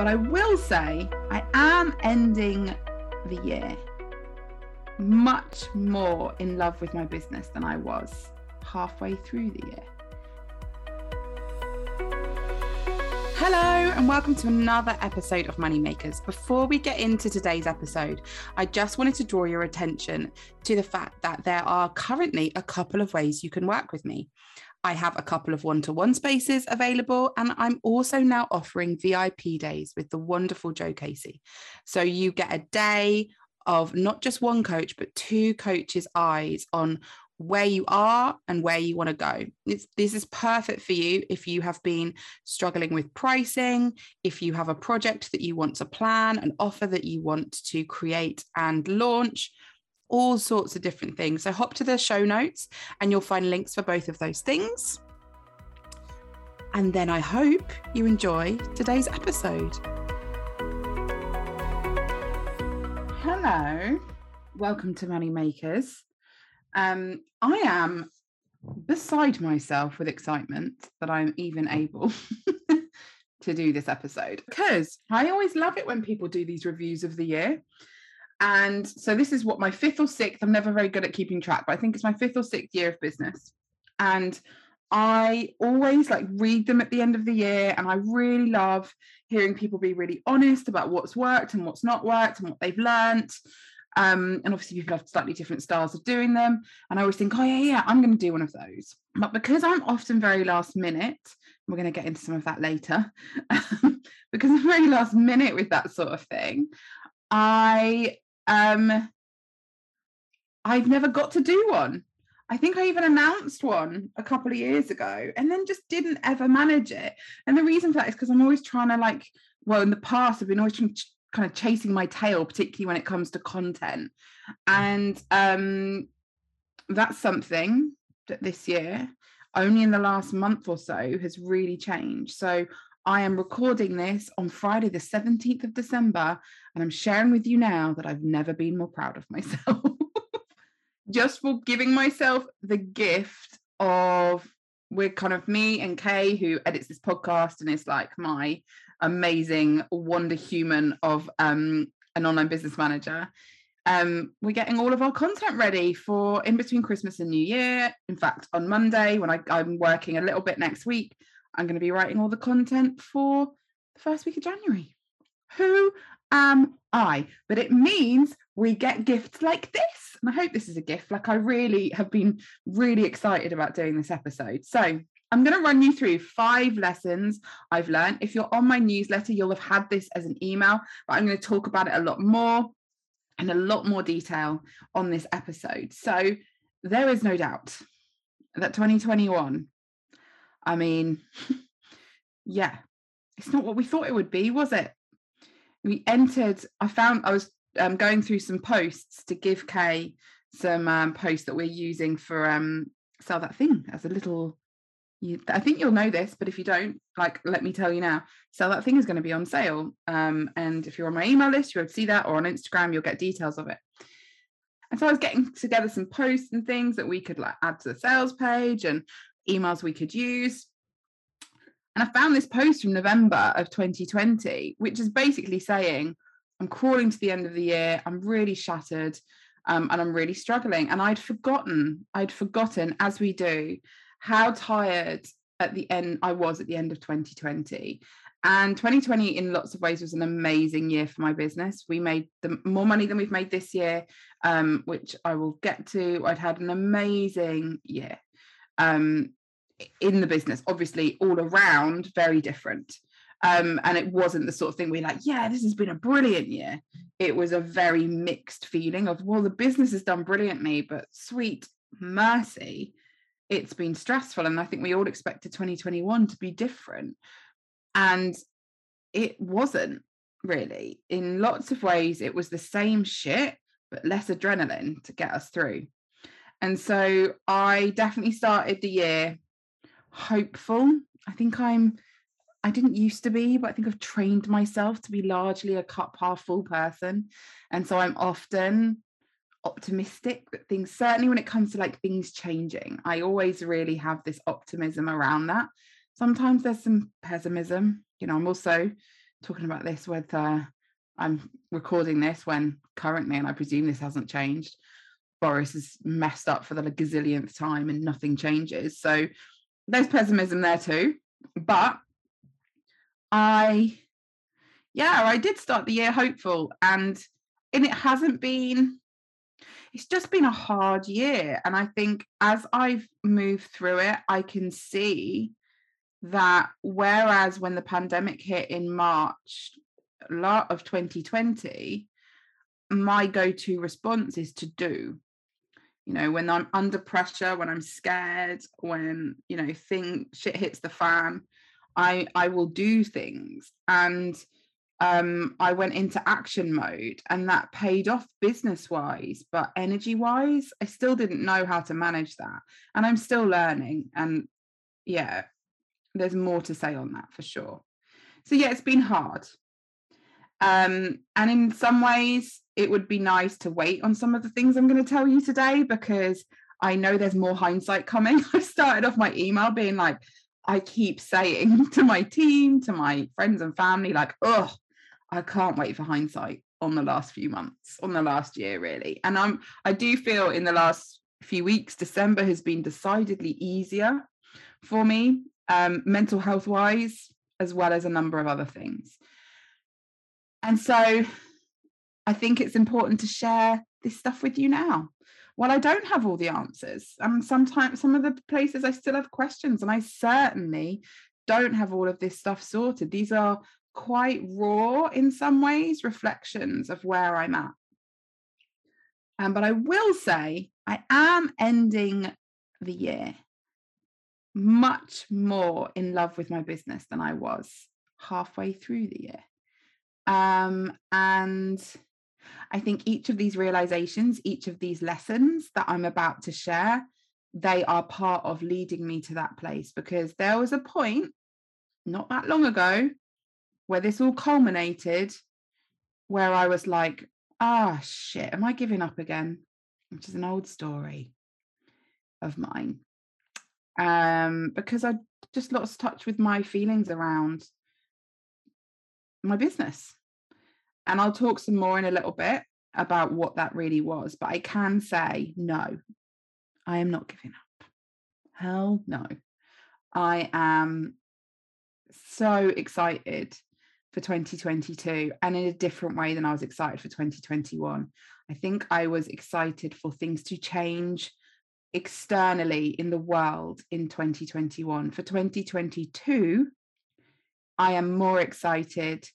But I will say I am ending the year much more in love with my business than I was halfway through the year. Hello and welcome to another episode of Moneymakers. Before we get into today's episode, I just wanted to draw your attention to the fact that there are currently a couple of ways you can work with me. I have a couple of one-to-one spaces available, and I'm also now offering VIP days with the wonderful Joe Casey. So you get a day of not just one coach, but two coaches' eyes on where you are and where you want to go. This is perfect for you if you have been struggling with pricing, if you have a project that you want to plan, an offer that you want to create and launch, all sorts of different things. So hop to the show notes and you'll find links for both of those things. And then I hope you enjoy today's episode. Hello, welcome to Moneymakers. I am beside myself with excitement that I'm even able to do this episode, because I always love it when people do these reviews of the year. And so this is what, my fifth or sixth, I'm never very good at keeping track, but I think it's my fifth or sixth year of business. And I always read them at the end of the year, and I really love hearing people be really honest about what's worked and what's not worked and what they've learned. And obviously people have slightly different styles of doing them, and I always think, I'm going to do one of those. But because I'm often very last minute, we're going to get into some of that later, because I'm very last minute with that sort of thing, I've never got to do one. I think I even announced one a couple of years ago and then just didn't ever manage it. And the reason for that is because I'm always trying to in the past I've been always trying to kind of chasing my tail, particularly when it comes to content. And that's something that this year, only in the last month or so, has really changed. So I am recording this on Friday, the 17th of December, and I'm sharing with you now that I've never been more proud of myself. Just for giving myself the gift of, we're kind of, me and Kay, who edits this podcast and is like my amazing wonder human of an online business manager. We're getting all of our content ready for in between Christmas and New Year. In fact, on Monday, when I'm working a little bit next week, I'm going to be writing all the content for the first week of January. Who am I? But it means we get gifts like this. And I hope this is a gift. I really have been really excited about doing this episode. So I'm going to run you through 5 lessons I've learned. If you're on my newsletter, you'll have had this as an email, but I'm going to talk about it a lot more in a lot more detail on this episode. So there is no doubt that 2021, it's not what we thought it would be, was it? We entered, I was going through some posts to give Kay some posts that we're using for Sell That Thing as a little, I think you'll know this, but if you don't, let me tell you now, Sell That Thing is going to be on sale. And if you're on my email list, you'll see that, or on Instagram, you'll get details of it. And so I was getting together some posts and things that we could add to the sales page and emails we could use. And I found this post from November of 2020, which is basically saying, I'm crawling to the end of the year, I'm really shattered, and I'm really struggling. And I'd forgotten, as we do, how tired I was at the end of 2020. And 2020 in lots of ways was an amazing year for my business. We made more money than we've made this year, which I will get to. I'd had an amazing year. In the business, obviously, all around, very different. And it wasn't the sort of thing we're this has been a brilliant year. It was a very mixed feeling of, well, the business has done brilliantly, but sweet mercy, it's been stressful. And I think we all expected 2021 to be different. And it wasn't really. In lots of ways, it was the same shit, but less adrenaline to get us through. And so I definitely started the year hopeful. I think I didn't used to be, but I think I've trained myself to be largely a cup half full person. And so I'm often optimistic that things, certainly when it comes to things changing, I always really have this optimism around that. Sometimes there's some pessimism. I'm also talking about this with, I'm recording this when currently, and I presume this hasn't changed, Boris is messed up for the gazillionth time and nothing changes. So there's pessimism there too. But I did start the year hopeful, and it hasn't been, it's just been a hard year. And I think as I've moved through it, I can see that whereas when the pandemic hit in March of 2020, my go-to response is to do. You know, when I'm under pressure, when I'm scared, when, you know, shit hits the fan, I will do things. And I went into action mode, and that paid off business-wise, but energy-wise, I still didn't know how to manage that. And I'm still learning. And yeah, there's more to say on that for sure. So yeah, it's been hard. And in some ways, it would be nice to wait on some of the things I'm going to tell you today, because I know there's more hindsight coming. I started off my email being like, I keep saying to my team, to my friends and family, like, oh, I can't wait for hindsight on the last few months, on the last year, really. And I do feel in the last few weeks, December has been decidedly easier for me, mental health wise, as well as a number of other things. And so I think it's important to share this stuff with you now. Well, I don't have all the answers. And sometimes some of the places I still have questions, and I certainly don't have all of this stuff sorted. These are quite raw in some ways, reflections of where I'm at. But I will say I am ending the year much more in love with my business than I was halfway through the year. And I think each of these realizations, each of these lessons that I'm about to share, they are part of leading me to that place, because there was a point not that long ago where this all culminated, where I was like, ah, shit, am I giving up again? Which is an old story of mine, because I just lost touch with my feelings around my business. And I'll talk some more in a little bit about what that really was. But I can say, no, I am not giving up. Hell no. I am so excited for 2022, and in a different way than I was excited for 2021. I think I was excited for things to change externally in the world in 2021. For 2022, I am more excited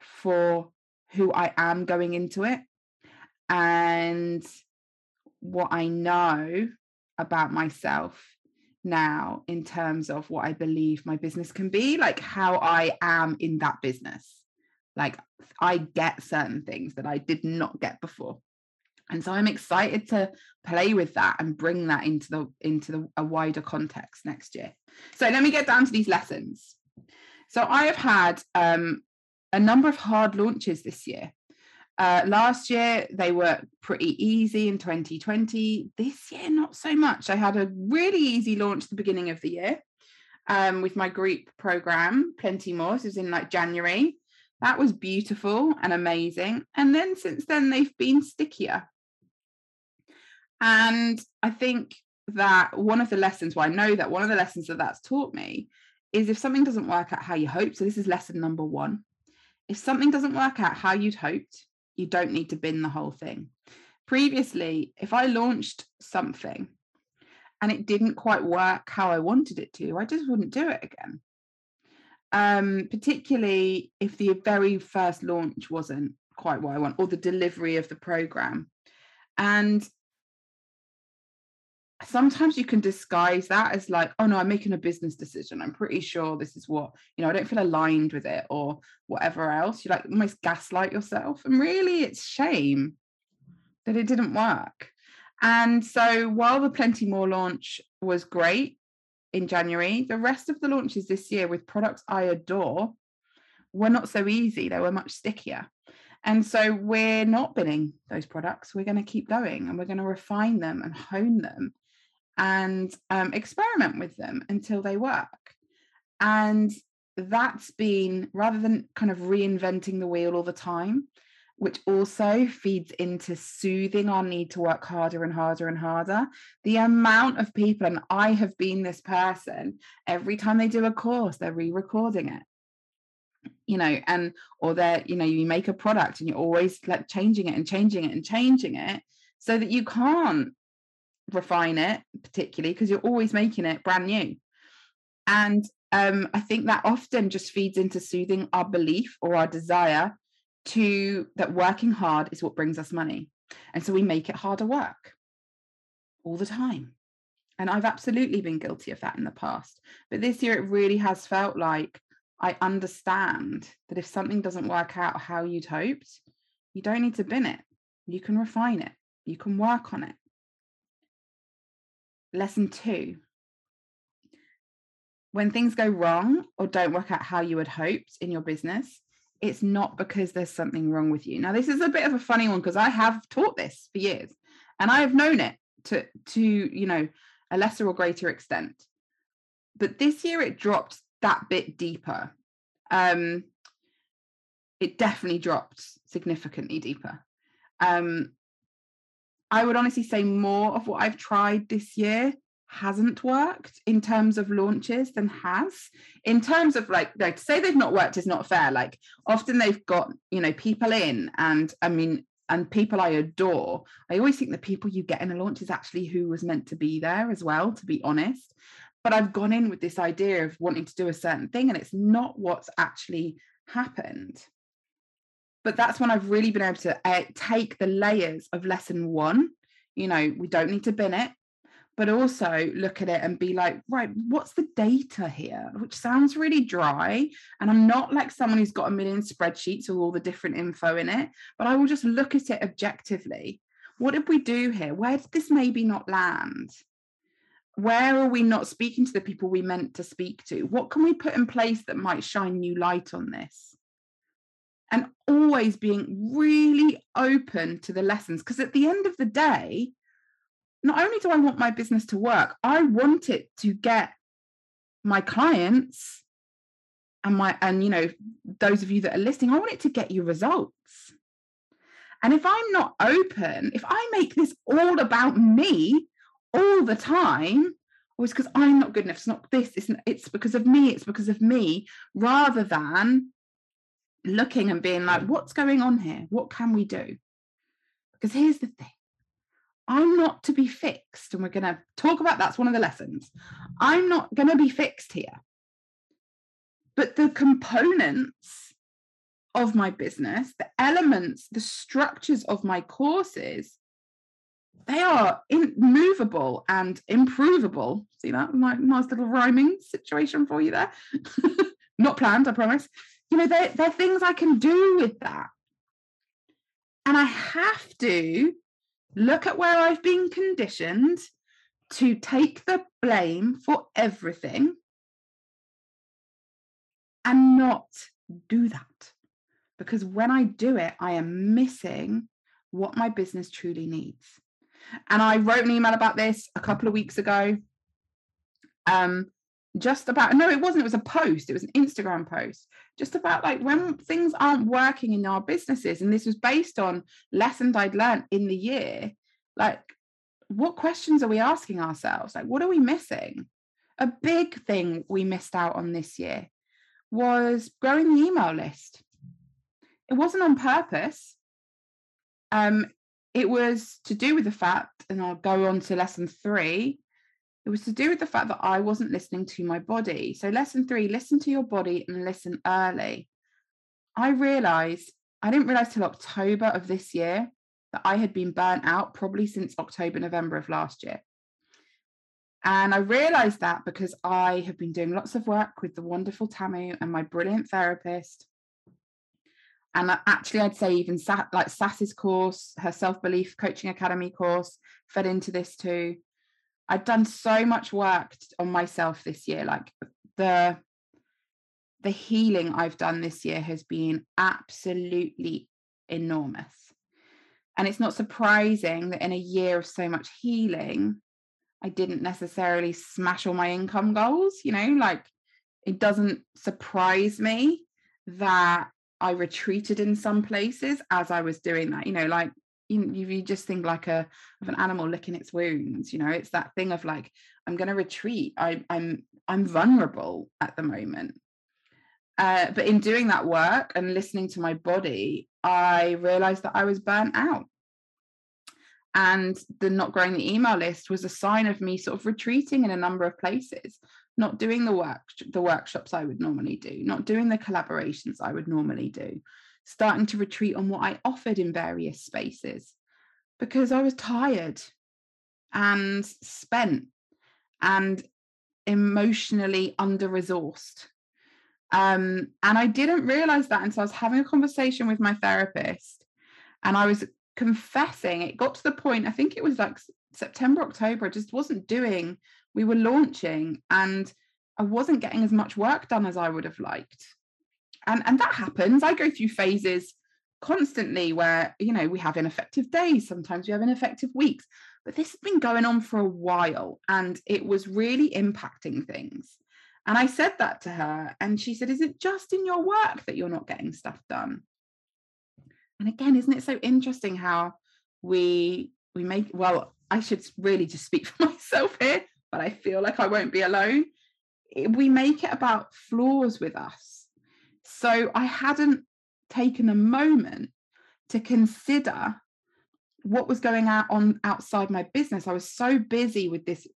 for who I am going into it and what I know about myself now in terms of what I believe my business can be, like how I am in that business. Like I get certain things that I did not get before. And so I'm excited to play with that and bring that into a wider context next year. So let me get down to these lessons. So I have had a number of hard launches this year. Last year, they were pretty easy in 2020. This year, not so much. I had a really easy launch at the beginning of the year with my group program, Plenty More. So it was in like January. That was beautiful and amazing. And then since then, they've been stickier. And I think that one of the lessons that's taught me is if something doesn't work out how you hoped, so this is lesson number one, if something doesn't work out how you'd hoped, you don't need to bin the whole thing. Previously, if I launched something and it didn't quite work how I wanted it to, I just wouldn't do it again. Particularly if the very first launch wasn't quite what I want, or the delivery of the program. And sometimes you can disguise that as like, oh no, I'm making a business decision. I'm pretty sure this is what, you know, I don't feel aligned with it or whatever else. You like almost gaslight yourself. And really it's shame that it didn't work. And so while the Plenty More launch was great in January, the rest of the launches this year with products I adore were not so easy. They were much stickier. And so we're not binning those products. We're going to keep going and we're going to refine them and hone them and experiment with them until they work. And that's been, rather than kind of reinventing the wheel all the time, which also feeds into soothing our need to work harder and harder and harder. The amount of people, and I have been this person, every time they do a course, they're re-recording it, you know, and, or they're, you know, you make a product and you're always like changing it and changing it and changing it so that you can't refine it, particularly because you're always making it brand new. And I think that often just feeds into soothing our belief or our desire to that working hard is what brings us money. And so we make it harder work all the time. And I've absolutely been guilty of that in the past. But this year, it really has felt like I understand that if something doesn't work out how you'd hoped, you don't need to bin it. You can refine it. You can work on it. Lesson 2. When things go wrong or don't work out how you had hoped in your business, it's not because there's something wrong with you. Now, this is a bit of a funny one because I have taught this for years and I have known it to you know, a lesser or greater extent. But this year it dropped that bit deeper. It definitely dropped significantly deeper. I would honestly say more of what I've tried this year hasn't worked in terms of launches than has. In terms of like to say they've not worked is not fair. Like often they've got, you know, people in, and I mean, and people I adore. I always think the people you get in a launch is actually who was meant to be there as well, to be honest. But I've gone in with this idea of wanting to do a certain thing and it's not what's actually happened. But that's when I've really been able to take the layers of lesson 1. You know, we don't need to bin it, but also look at it and be like, right, what's the data here? Which sounds really dry. And I'm not like someone who's got a million spreadsheets with all the different info in it, but I will just look at it objectively. What did we do here? Where did this maybe not land? Where are we not speaking to the people we meant to speak to? What can we put in place that might shine new light on this? And always being really open to the lessons, because at the end of the day, not only do I want my business to work, I want it to get my clients and you know, those of you that are listening, I want it to get you results. And if I'm not open, if I make this all about me all the time, or it's because I'm not good enough, it's not this, it's because of me, rather than looking and being like, what's going on here? What can we do? Because here's the thing. I'm not to be fixed. And we're going to talk about that's one of the lessons. I'm not going to be fixed here. But the components of my business, the elements, the structures of my courses, they are movable and improvable. See that? My nice little rhyming situation for you there. Not planned, I promise. You know, they're things I can do with that. And I have to look at where I've been conditioned to take the blame for everything and not do that. Because when I do it, I am missing what my business truly needs. And I wrote an email about this a couple of weeks ago. It was a post. It was an Instagram post just about like when things aren't working in our businesses. And this was based on lessons I'd learned in the year. Like, what questions are we asking ourselves? Like, what are we missing? A big thing we missed out on this year was growing the email list. It wasn't on purpose. It was to do with the fact, and I'll go on to lesson 3, it was to do with the fact that I wasn't listening to my body. So lesson 3, listen to your body and listen early. I didn't realize till October of this year that I had been burnt out probably since October, November of last year. And I realized that because I have been doing lots of work with the wonderful Tamu and my brilliant therapist. And actually, I'd say even Sass's course, her Self-Belief Coaching Academy course fed into this too. I've done so much work on myself this year. Like the healing I've done this year has been absolutely enormous. And it's not surprising that in a year of so much healing, I didn't necessarily smash all my income goals, you know, like It doesn't surprise me that I retreated in some places as I was doing that. You know, like you just think like an animal licking its wounds. You know, it's that thing of like, I'm going to retreat. I'm vulnerable at the moment. But in doing that work and listening to my body, I realized that I was burnt out. And the not growing the email list was a sign of me sort of retreating in a number of places, not doing the workshops I would normally do, not doing the collaborations I would normally do, starting to retreat on what I offered in various spaces because I was tired and spent and emotionally under-resourced. And I didn't realize that. And so I was having a conversation with my therapist and I was confessing, it got to the point, I think it was like September, October, I just wasn't doing, we were launching and I wasn't getting as much work done as I would have liked. And that happens. I go through phases constantly where, you know, we have ineffective days, sometimes we have ineffective weeks, but this has been going on for a while and it was really impacting things. And I said that to her and she said, is it just in your work that you're not getting stuff done? And again, isn't it so interesting how we make, well, I should really just speak for myself here, but I feel like I won't be alone. We make it about flaws with us. So I hadn't taken a moment to consider what was going on outside my business. I was so busy with this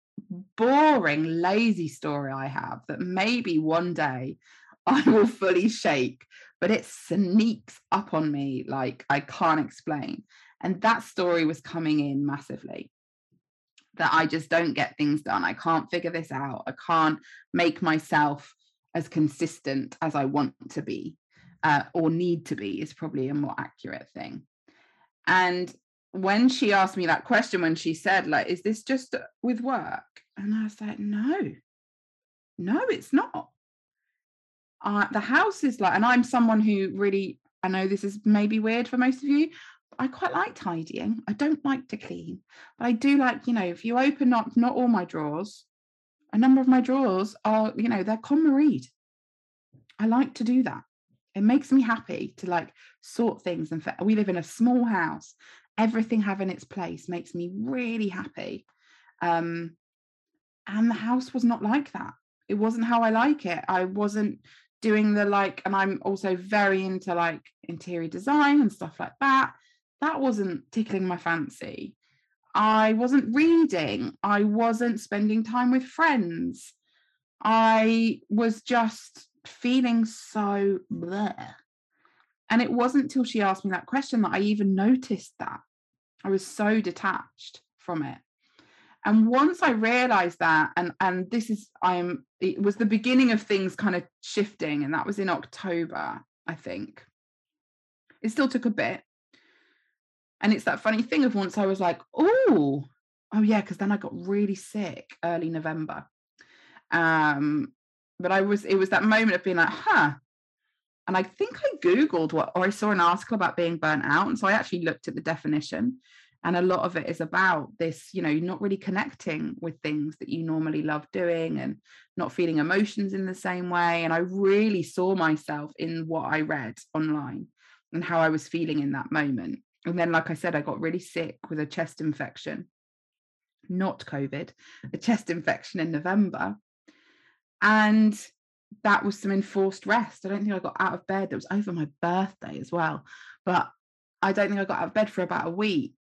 boring, lazy story I have that maybe one day I will fully shake, but it sneaks up on me like I can't explain. And that story was coming in massively, that I just don't get things done. I can't figure this out. I can't make myself as consistent as I want to be, or need to be is probably a more accurate thing. And when she asked me that question, when she said, like, is this just with work? And I was like, no, it's not. The house is like, and I'm someone who really, I know this is maybe weird for most of you, but I quite like tidying. I don't like to clean, but I do like, you know, if you open up not all my drawers, a number of my drawers are, you know, they're Konmari'd. I like to do that. It makes me happy to like sort things. And we live in a small house. Everything having its place makes me really happy. And the house was not like that. It wasn't how I like it. I wasn't doing the like, and I'm also very into like interior design and stuff like that. That wasn't tickling my fancy. I wasn't reading. I wasn't spending time with friends. I was just feeling so bleh. And it wasn't till she asked me that question that I even noticed that. I was so detached from it. And once I realized that, and this is, it was the beginning of things kind of shifting, and that was in October, I think. It still took a bit. And it's that funny thing of once I was like, oh yeah, because then I got really sick early November. But it was that moment of being like, huh. And I think I Googled or I saw an article about being burnt out. And so I actually looked at the definition. And a lot of it is about this, you know, not really connecting with things that you normally love doing and not feeling emotions in the same way. And I really saw myself in what I read online and how I was feeling in that moment. And then, like I said, I got really sick with a chest infection, not COVID, a chest infection in November. And that was some enforced rest. I don't think I got out of bed. It was over my birthday as well. But I don't think I got out of bed for about a week.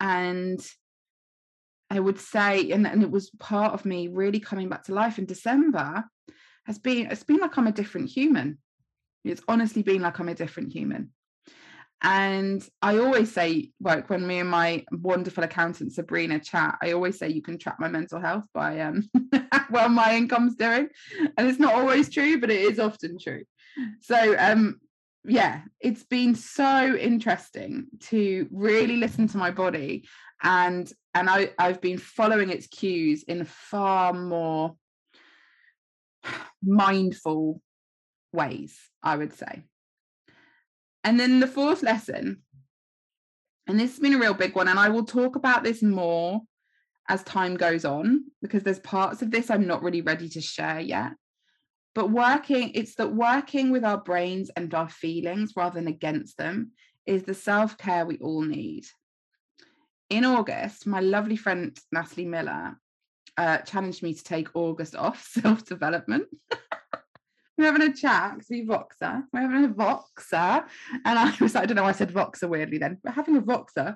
And I would say, and it was part of me really coming back to life in December, it's been like I'm a different human. It's honestly been like I'm a different human. And I always say, like when me and my wonderful accountant Sabrina chat, I always say you can track my mental health by well, my income's doing. And it's not always true, but it is often true. So yeah, it's been so interesting to really listen to my body, and I've been following its cues in a far more mindful ways, I would say. And then the fourth lesson, and this has been a real big one, and I will talk about this more as time goes on, because there's parts of this I'm not really ready to share yet. But working with our brains and our feelings rather than against them is the self-care we all need. In August, my lovely friend Natalie Miller challenged me to take August off self-development. We're having a chat because we voxer. We're having a voxer. And I was like, I don't know why I said voxer weirdly then. We're having a voxer.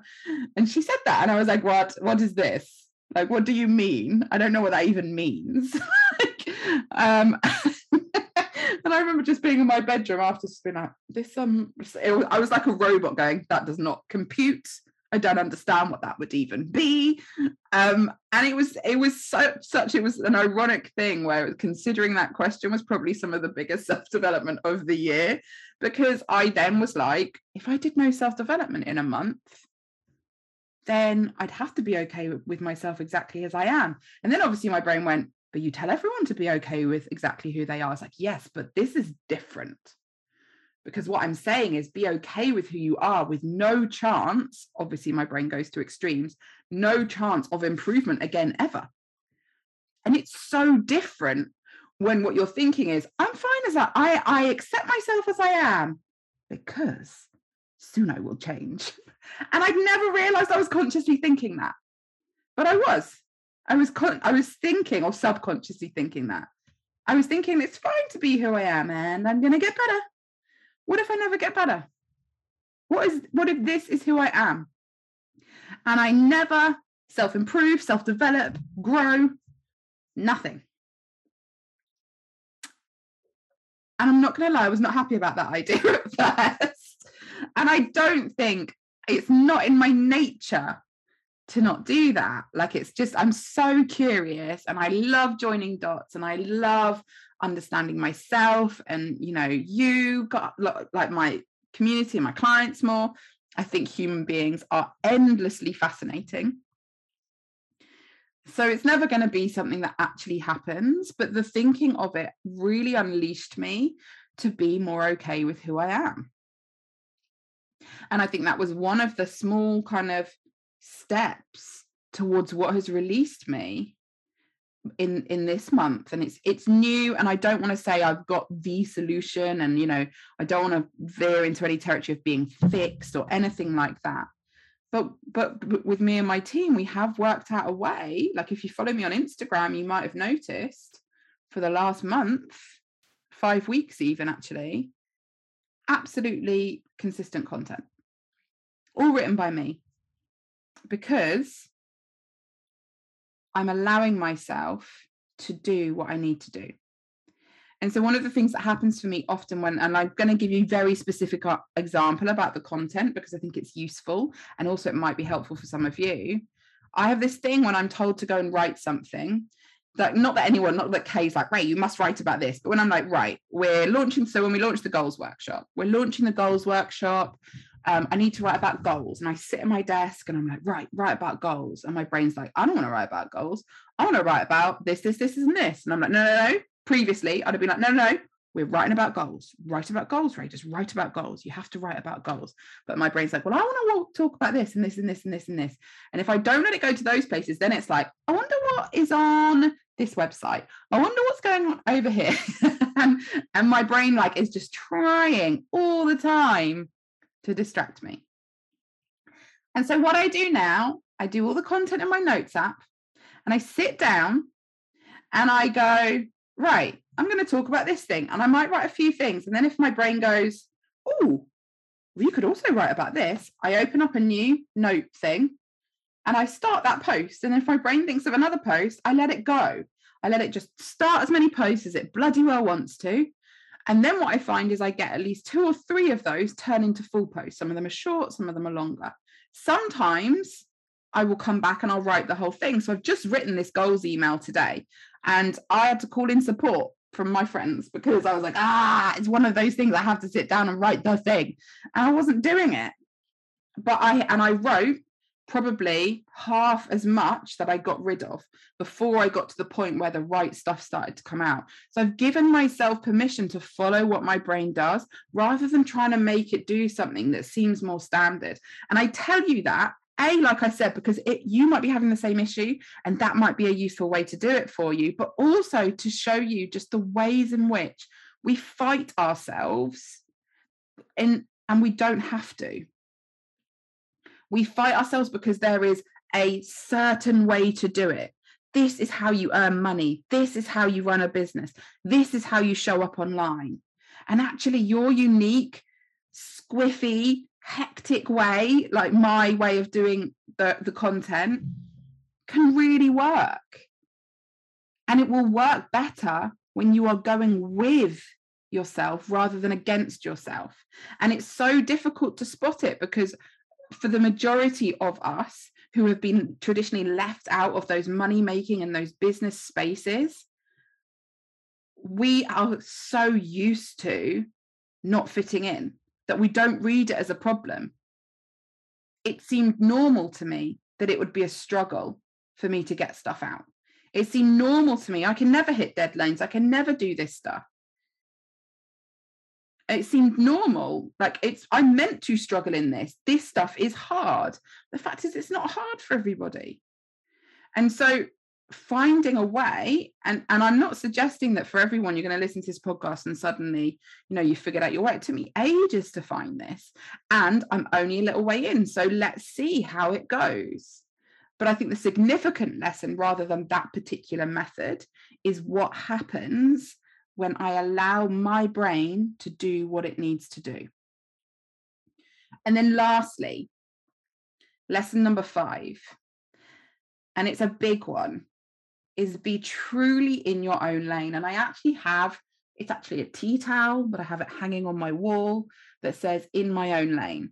And she said that. And I was like, what is this? Like, what do you mean? I don't know what that even means. And I remember just being in my bedroom after just being like, I was like a robot going, that does not compute. I don't understand what that would even be. And it was such it was an ironic thing where considering that question was probably some of the biggest self-development of the year, because I then was like, if I did no self-development in a month, then I'd have to be okay with myself exactly as I am. And then obviously my brain went, but you tell everyone to be okay with exactly who they are. It's like, yes, but this is different. Because what I'm saying is be okay with who you are with no chance, obviously my brain goes to extremes, no chance of improvement again ever. And it's so different when what you're thinking is, I'm fine as I accept myself as I am because soon I will change. And I'd never realized I was consciously thinking that, but I was thinking or subconsciously thinking that. I was thinking it's fine to be who I am and I'm going to get better. What if I never get better? What if this is who I am? And I never self-improve, self-develop, grow, nothing. And I'm not going to lie, I was not happy about that idea at first. And I don't think it's not in my nature to not do that. Like, it's just, I'm so curious and I love joining dots and I love understanding myself and, you know, you got like my community and my clients more. I think human beings are endlessly fascinating. So it's never going to be something that actually happens, but the thinking of it really unleashed me to be more okay with who I am. And I think that was one of the small kind of steps towards what has released me in this month. And it's new, and I don't want to say I've got the solution, and, you know, I don't want to veer into any territory of being fixed or anything like that, but with me and my team, we have worked out a way. Like, if you follow me on Instagram, you might have noticed for the last month, 5 weeks even, actually, absolutely consistent content, all written by me, because I'm allowing myself to do what I need to do. And so one of the things that happens for me often when, and I'm going to give you a very specific example about the content because I think it's useful and also it might be helpful for some of you. I have this thing when I'm told to go and write something, that not that Kay's like, right, you must write about this. But when I'm like, right, when we launch the goals workshop, I need to write about goals. And I sit at my desk and I'm like, right, write about goals. And my brain's like, I don't want to write about goals. I want to write about this, this, this, and this. And I'm like, no. Previously, I'd have been like, no. We're writing about goals. Write about goals, Ray. Just write about goals. You have to write about goals. But my brain's like, well, I want to talk about this and this and this and this and this. And if I don't let it go to those places, then it's like, I wonder what is on this website. I wonder what's going on over here. and my brain like is just trying all the time to distract me. And so what I do now, I do all the content in my notes app and I sit down and I go, right, I'm going to talk about this thing, and I might write a few things. And then if my brain goes, oh, well, you could also write about this, I open up a new note thing and I start that post. And if my brain thinks of another post, I let it go. I let it just start as many posts as it bloody well wants to. And then what I find is I get at least 2 or 3 of those turn into full posts. Some of them are short, some of them are longer. Sometimes I will come back and I'll write the whole thing. So I've just written this goals email today, and I had to call in support from my friends because I was like, it's one of those things I have to sit down and write the thing. And I wasn't doing it. But I wrote probably half as much that I got rid of before I got to the point where the right stuff started to come out. So I've given myself permission to follow what my brain does rather than trying to make it do something that seems more standard. And I tell you that A, like I said, because you might be having the same issue and that might be a useful way to do it for you, but also to show you just the ways in which we fight ourselves and we don't have to. We fight ourselves because there is a certain way to do it. This is how you earn money. This is how you run a business. This is how you show up online. And actually your unique, squiffy, hectic way, like my way of doing the content, can really work. And it will work better when you are going with yourself rather than against yourself. And it's so difficult to spot it because for the majority of us who have been traditionally left out of those money-making and those business spaces, we are so used to not fitting in that we don't read it as a problem. It seemed normal to me that it would be a struggle for me to get stuff out. It seemed normal to me. I can never hit deadlines. I can never do this stuff. It seemed normal. Like I'm meant to struggle in this. This stuff is hard. The fact is, it's not hard for everybody. And so finding a way, and I'm not suggesting that for everyone, you're going to listen to this podcast and suddenly, you know, you figured out your way. It took me ages to find this. And I'm only a little way in. So let's see how it goes. But I think the significant lesson, rather than that particular method, is what happens when I allow my brain to do what it needs to do. And then lastly, lesson number 5, and it's a big one, is be truly in your own lane. And I actually have, it's actually a tea towel, but I have it hanging on my wall that says "in my own lane."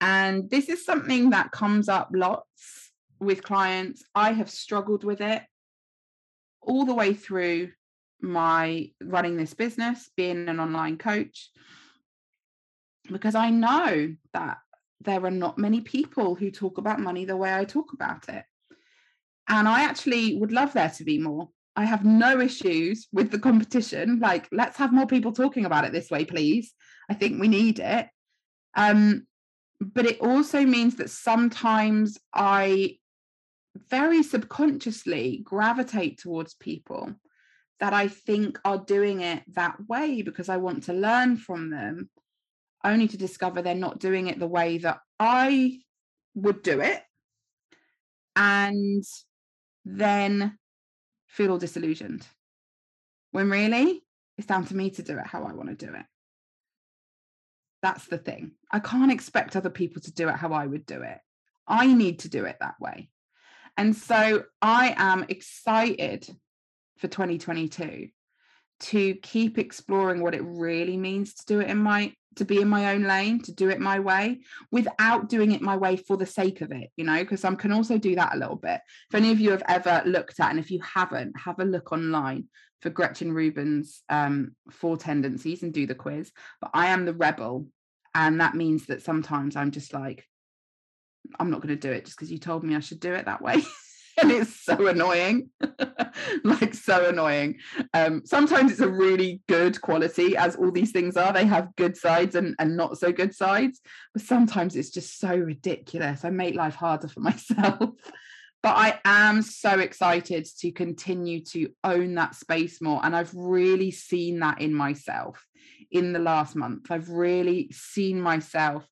And this is something that comes up lots with clients. I have struggled with it all the way through my running this business, being an online coach, because I know that there are not many people who talk about money the way I talk about it. And I actually would love there to be more. I have no issues with the competition. Like, let's have more people talking about it this way, please. I think we need it. But it also means that sometimes I very subconsciously gravitate towards people that I think are doing it that way because I want to learn from them, only to discover they're not doing it the way that I would do it, and then feel all disillusioned, when really it's down to me to do it how I want to do it. That's the thing. I can't expect other people to do it how I would do it. I need to do it that way. And so I am excited for 2022 to keep exploring what it really means to do it to be in my own lane, to do it my way, without doing it my way for the sake of it, you know, because I can also do that a little bit. If any of you have ever looked at, and if you haven't, have a look online for Gretchen Rubin's Four Tendencies and do the quiz. But I am the rebel. And that means that sometimes I'm just like, I'm not going to do it just because you told me I should do it that way. And it's so annoying, like so annoying. Sometimes it's a really good quality, as all these things are. They have good sides and not so good sides. But sometimes it's just so ridiculous. I make life harder for myself. But I am so excited to continue to own that space more. And I've really seen that in myself in the last month. I've really seen myself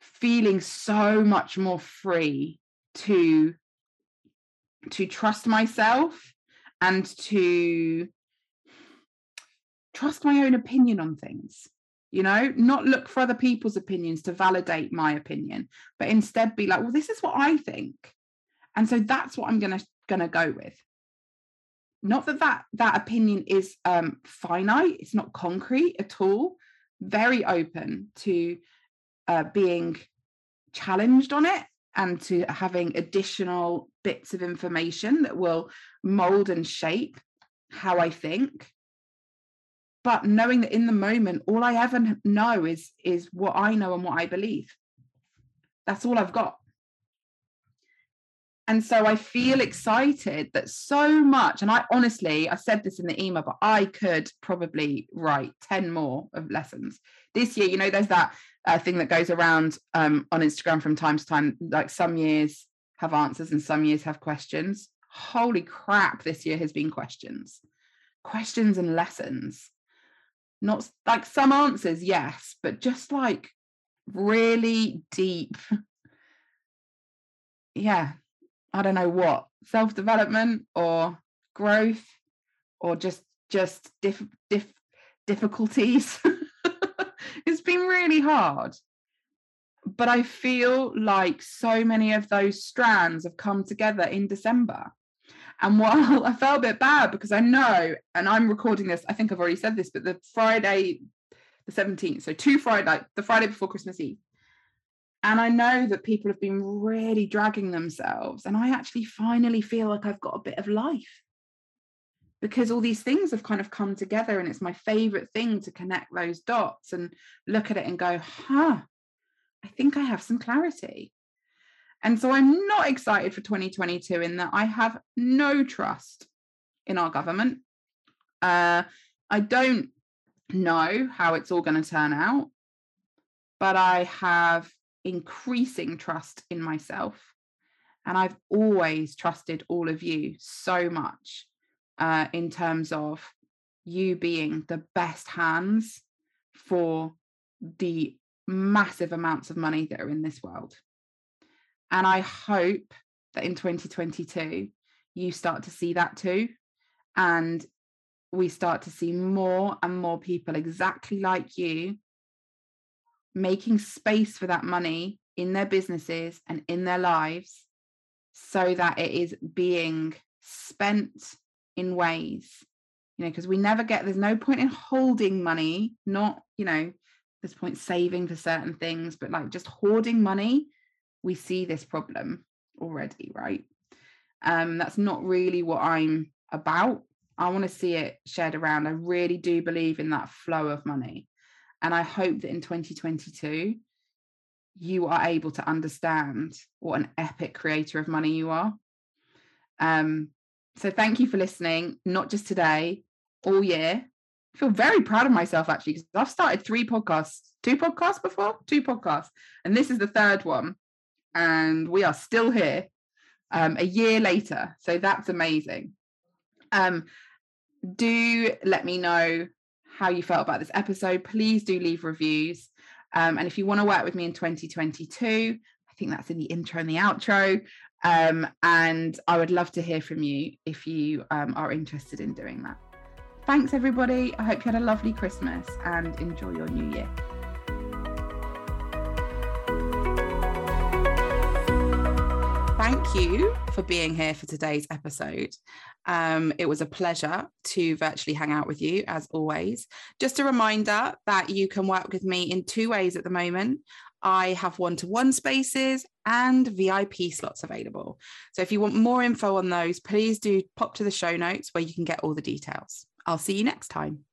feeling so much more free to trust myself and to trust my own opinion on things, you know, not look for other people's opinions to validate my opinion, but instead be like, well, this is what I think. And so that's what I'm gonna go with. Not that opinion is finite. It's not concrete at all. Very open to being challenged on it, and to having additional bits of information that will mold and shape how I think. But knowing that in the moment, all I ever know is what I know and what I believe. That's all I've got. And so I feel excited that so much, and I honestly, I said this in the email, but I could probably write 10 more of lessons this year. You know, there's that thing that goes around on Instagram from time to time, like some years have answers and some years have questions. Holy crap, this year has been questions and lessons. Not like some answers, yes, but just like really deep, yeah, I don't know what, self-development or growth or just difficulties. It's been really hard. But I feel like so many of those strands have come together in December. And while I felt a bit bad because I know, and I'm recording this, I think I've already said this, but the Friday, the 17th, so the Friday before Christmas Eve, and I know that people have been really dragging themselves, and I actually finally feel like I've got a bit of life because all these things have kind of come together, and it's my favorite thing to connect those dots and look at it and go, huh, I think I have some clarity. And so I'm not excited for 2022 in that I have no trust in our government. I don't know how it's all going to turn out, but I have increasing trust in myself, and I've always trusted all of you so much in terms of you being the best hands for the massive amounts of money that are in this world. And I hope that in 2022 you start to see that too, and we start to see more and more people exactly like you making space for that money in their businesses and in their lives, so that it is being spent in ways, you know, because there's no point in holding money, not, you know, there's point saving for certain things, but like just hoarding money, we see this problem already, right? That's not really what I'm about. I want to see it shared around. I really do believe in that flow of money. And I hope that in 2022, you are able to understand what an epic creator of money you are. So thank you for listening, not just today, all year. I feel very proud of myself, actually, because I've started two podcasts. And this is the third one. And we are still here a year later. So that's amazing. Do let me know how you felt about this episode. Please do leave reviews, and if you want to work with me in 2022, I think that's in the intro and the outro, and I would love to hear from you if you are interested in doing that. Thanks everybody, I hope you had a lovely Christmas and enjoy your new year. Thank you for being here for today's episode. It was a pleasure to virtually hang out with you as always. Just a reminder that you can work with me in two ways at the moment. I have one-to-one spaces and VIP slots available. So if you want more info on those, please do pop to the show notes where you can get all the details. I'll see you next time.